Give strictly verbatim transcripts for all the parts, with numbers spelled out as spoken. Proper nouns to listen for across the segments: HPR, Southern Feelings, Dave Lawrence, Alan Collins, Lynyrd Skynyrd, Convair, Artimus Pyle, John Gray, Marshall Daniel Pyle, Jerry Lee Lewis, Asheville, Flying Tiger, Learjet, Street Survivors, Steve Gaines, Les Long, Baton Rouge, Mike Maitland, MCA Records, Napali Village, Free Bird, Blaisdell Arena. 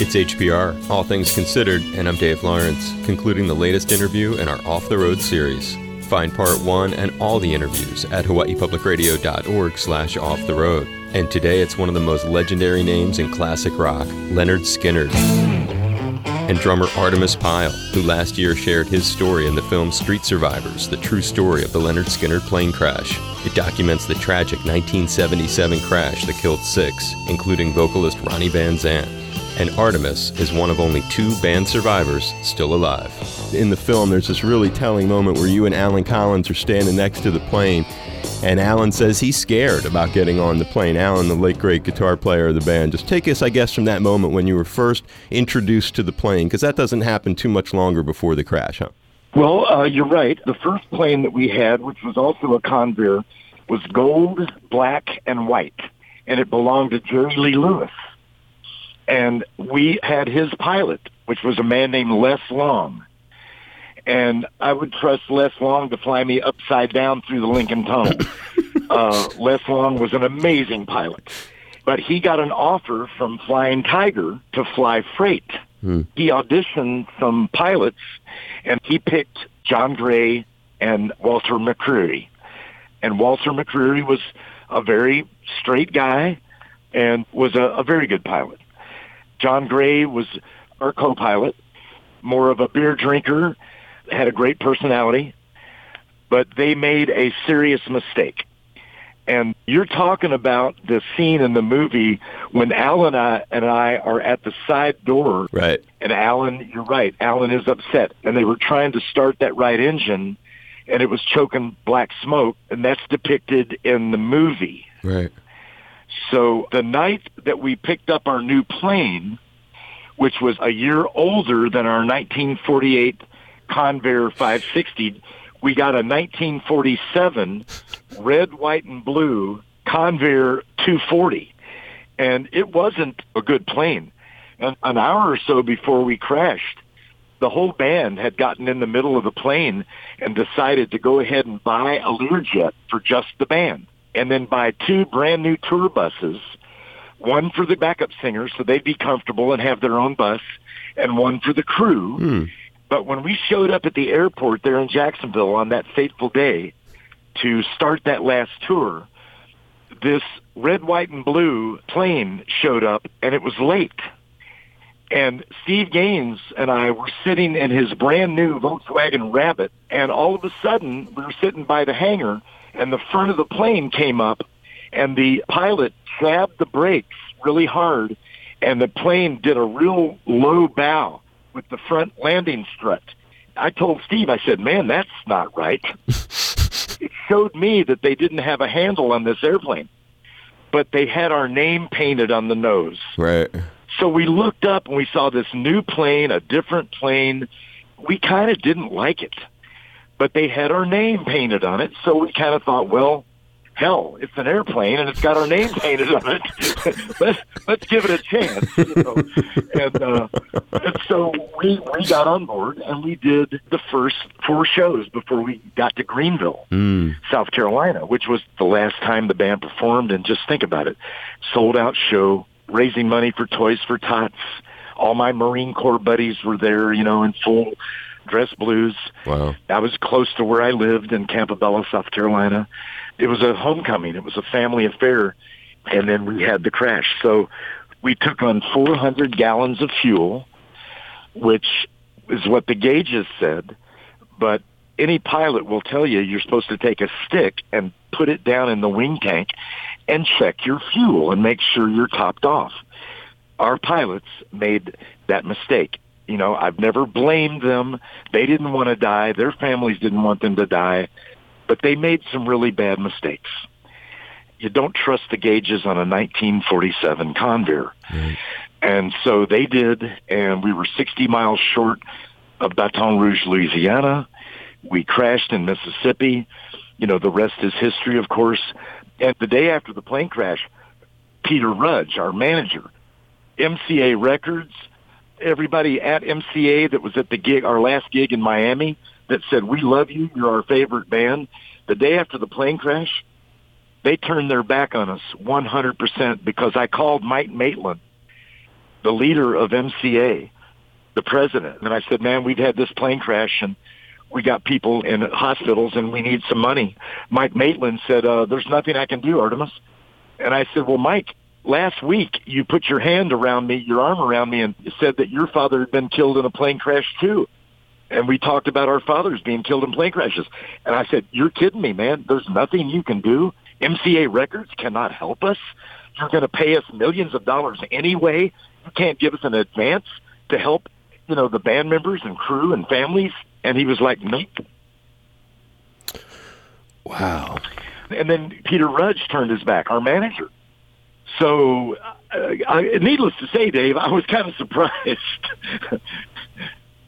It's H P R, All Things Considered, and I'm Dave Lawrence, concluding the latest interview in our Off the Road series. Find part one and all the interviews at hawaiipublicradio.org slash off the road. And today it's one of the most legendary names in classic rock, Lynyrd Skynyrd, and drummer Artimus Pyle, who last year shared his story in the film Street Survivors, the true story of the Lynyrd Skynyrd plane crash. It documents the tragic nineteen seventy-seven crash that killed six, including vocalist Ronnie Van Zant. And Artimus is one of only two band survivors still alive. In the film, there's this really telling moment where you and Alan Collins are standing next to the plane, and Alan says he's scared about getting on the plane. Alan, the late great guitar player of the band, just take us, I guess, from that moment when you were first introduced to the plane, because that doesn't happen too much longer before the crash, huh? Well, uh, you're right. The first plane that we had, which was also a Convair, was gold, black, and white, and it belonged to Jerry Lee Lewis. And we had his pilot, which was a man named Les Long. And I would trust Les Long to fly me upside down through the Lincoln Tunnel. uh, Les Long was an amazing pilot. But he got an offer from Flying Tiger to fly freight. Hmm. He auditioned some pilots, and he picked John Gray and Walter McCreary. And Walter McCreary was a very straight guy and was a, a very good pilot. John Gray was our co-pilot, more of a beer drinker, had a great personality, but they made a serious mistake. And you're talking about the scene in the movie when Alan and I are at the side door. Right. And Alan, you're right, Alan is upset. And they were trying to start that right engine, and it was choking black smoke, and that's depicted in the movie. Right. So the night that we picked up our new plane, which was a year older than our nineteen forty-eight Convair five sixty, we got a nineteen forty-seven red, white, and blue Convair two forty. And it wasn't a good plane. And an hour or so before we crashed, the whole band had gotten in the middle of the plane and decided to go ahead and buy a Learjet for just the band, and then buy two brand-new tour buses, one for the backup singers so they'd be comfortable and have their own bus, and one for the crew. Mm. But when we showed up at the airport there in Jacksonville on that fateful day to start that last tour, this red, white, and blue plane showed up, and it was late. And Steve Gaines and I were sitting in his brand-new Volkswagen Rabbit, and all of a sudden we were sitting by the hangar, and the front of the plane came up, and the pilot jabbed the brakes really hard, and the plane did a real low bow with the front landing strut. I told Steve, I said, man, that's not right. It showed me that they didn't have a handle on this airplane, but they had our name painted on the nose. Right. So we looked up, and we saw this new plane, a different plane. We kind of didn't like it, but they had our name painted on it, so we kind of thought, well, hell, it's an airplane, and it's got our name painted on it. let's let's give it a chance. You know? and, uh, and so we, we got on board, and we did the first four shows before we got to Greenville, mm. South Carolina, which was the last time the band performed, and just think about it, sold-out show, raising money for Toys for Tots. All my Marine Corps buddies were there, you know, in full dress blues. Wow. I was close to where I lived in Campobello, South Carolina. It was a homecoming. It was a family affair. And then we had the crash. So we took on four hundred gallons of fuel, which is what the gauges said. But any pilot will tell you you're supposed to take a stick and put it down in the wing tank and check your fuel and make sure you're topped off. Our pilots made that mistake. You know, I've never blamed them. They didn't want to die. Their families didn't want them to die. But they made some really bad mistakes. You don't trust the gauges on a nineteen forty-seven Convair. Mm. And so they did, and we were sixty miles short of Baton Rouge, Louisiana. We crashed in Mississippi. You know, the rest is history, of course. And the day after the plane crash, Peter Rudge, our manager, M C A Records, everybody at M C A that was at the gig, our last gig in Miami, that said, we love you, you're our favorite band. The day after the plane crash, they turned their back on us one hundred percent because I called Mike Maitland the leader of M C A, the president. And I said, man, we've had this plane crash and we got people in hospitals and we need some money. Mike Maitland said, uh, there's nothing I can do, Artemus. And I said, well, Mike, last week you put your hand around me, your arm around me, and said that your father had been killed in a plane crash too. And we talked about our fathers being killed in plane crashes. And I said, you're kidding me, man. There's nothing you can do. M C A Records cannot help us. You're going to pay us millions of dollars anyway. You can't give us an advance to help, you know, the band members and crew and families. And he was like, nope. Wow. And then Peter Rudge turned his back, our manager. So, uh, I, needless to say, Dave, I was kind of surprised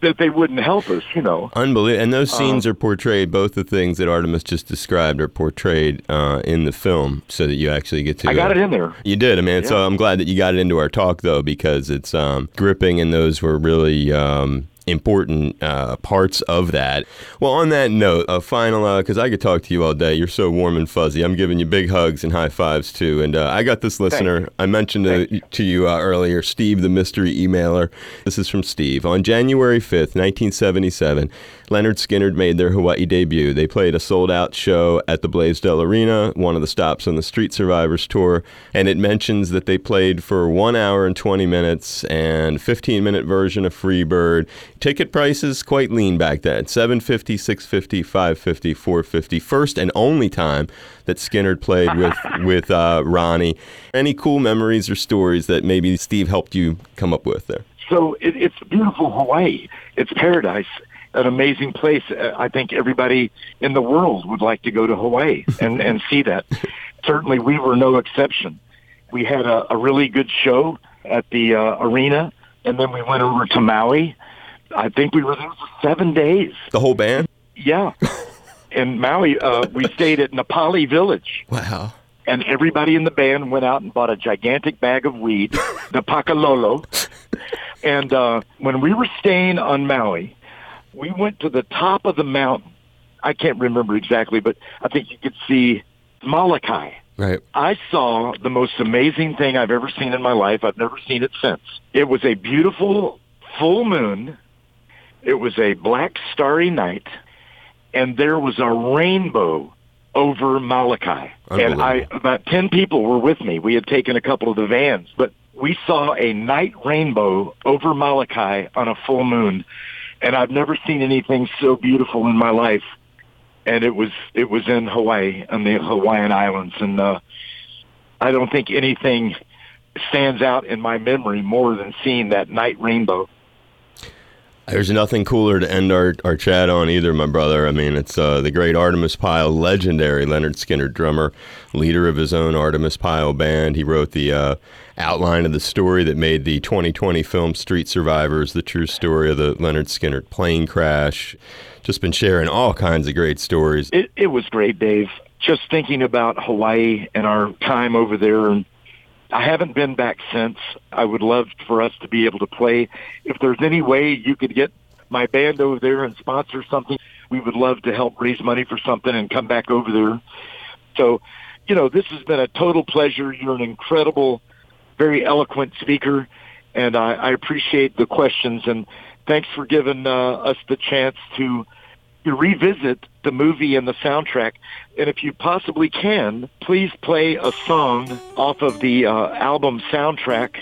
that they wouldn't help us, you know. Unbelievable. And those scenes um, are portrayed, both the things that Artemus just described are portrayed uh, in the film, so that you actually get to... I got uh, it in there. You did, I mean, yeah. So I'm glad that you got it into our talk, though, because it's um, gripping, and those were really... Um, important uh, parts of that. Well, on that note, a final, because uh, I could talk to you all day. You're so warm and fuzzy. I'm giving you big hugs and high fives, too. And uh, I got this listener. I mentioned uh, you. to you uh, earlier, Steve, the mystery emailer. This is from Steve. On January fifth, nineteen seventy-seven, Lynyrd Skynyrd made their Hawaii debut. They played a sold-out show at the Blaisdell Arena, one of the stops on the Street Survivors tour, and it mentions that they played for one hour and twenty minutes and fifteen-minute version of Free Bird. Ticket prices quite lean back then, seven fifty, six fifty, five fifty, four fifty. First and only time that Skynyrd played with, with uh, Ronnie. Any cool memories or stories that maybe Steve helped you come up with there? So it, it's beautiful Hawaii. It's paradise. An amazing place. I think everybody in the world would like to go to Hawaii and, and see that. Certainly we were no exception. We had a, a really good show at the uh, arena, and then we went over to Maui. I think we were there for seven days. The whole band? Yeah. In Maui, uh, we stayed at Napali Village. Wow. And everybody in the band went out and bought a gigantic bag of weed, the Pakalolo. And uh, when we were staying on Maui, we went to the top of the mountain. I can't remember exactly, but I think you could see Molokai. Right. I saw the most amazing thing I've ever seen in my life. I've never seen it since. It was a beautiful full moon. It was a black starry night, and there was a rainbow over Molokai. And I, about ten people were with me. We had taken a couple of the vans, but we saw a night rainbow over Molokai on a full moon. And I've never seen anything so beautiful in my life. And it was it was in Hawaii, on the Hawaiian Islands. And uh, I don't think anything stands out in my memory more than seeing that night rainbow. There's nothing cooler to end our, our chat on either, my brother. I mean, it's uh, the great Artimus Pyle, legendary Lynyrd Skynyrd drummer, leader of his own Artimus Pyle band. He wrote the uh, outline of the story that made the twenty twenty film Street Survivors, the true story of the Lynyrd Skynyrd plane crash. Just been sharing all kinds of great stories. It, it was great, Dave. Just thinking about Hawaii and our time over there, and I haven't been back since. I would love for us to be able to play. If there's any way you could get my band over there and sponsor something, we would love to help raise money for something and come back over there. So, you know, this has been a total pleasure. You're an incredible, very eloquent speaker, and I, I appreciate the questions. And thanks for giving uh, us the chance to revisit the movie and the soundtrack. And if you possibly can, please play a song off of the uh, album soundtrack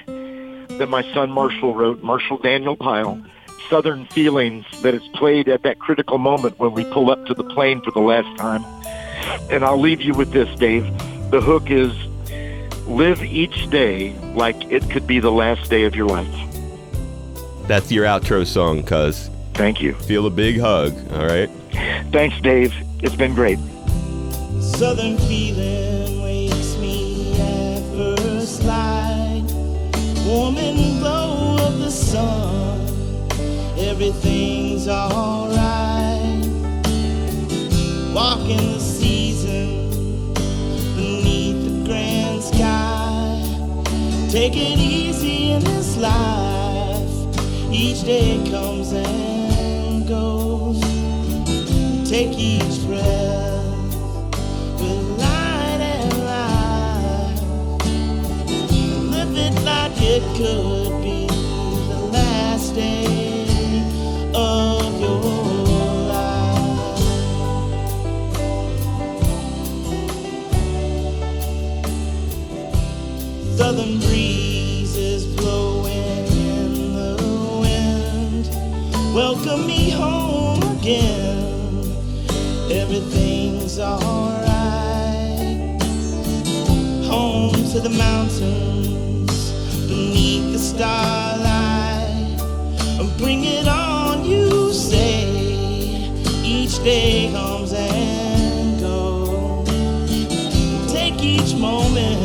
that my son Marshall wrote, Marshall Daniel Pyle, Southern Feelings, that is played at that critical moment when we pull up to the plane for the last time. And I'll leave you with this, Dave. The hook is, live each day like it could be the last day of your life. That's your outro song, cuz. Thank you. Feel a big hug, all right? Thanks, Dave. It's been great. Southern feeling wakes me at first light. Warm and glow of the sun. Everything's all right. Walking the season beneath the grand sky. Take it easy in this life. Each day comes and take each breath with light and life. Live it like it could be welcome me home again. Everything's alright. Home to the mountains, beneath the starlight. Bring it on, you say. Each day comes and goes. Take each moment.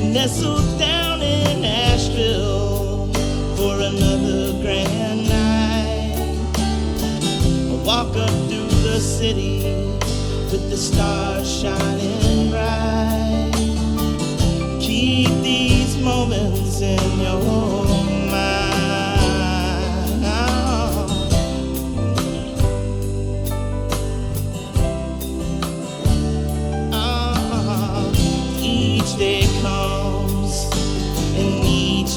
Nestled down in Asheville for another grand night. I walk up through the city with the stars shining bright. Keep these moments in your mind. Oh, each day comes.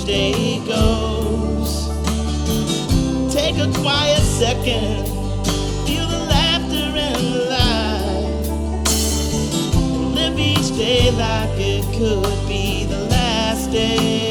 Day goes. Take a quiet second, feel the laughter and the light. Live each day like it could be the last day.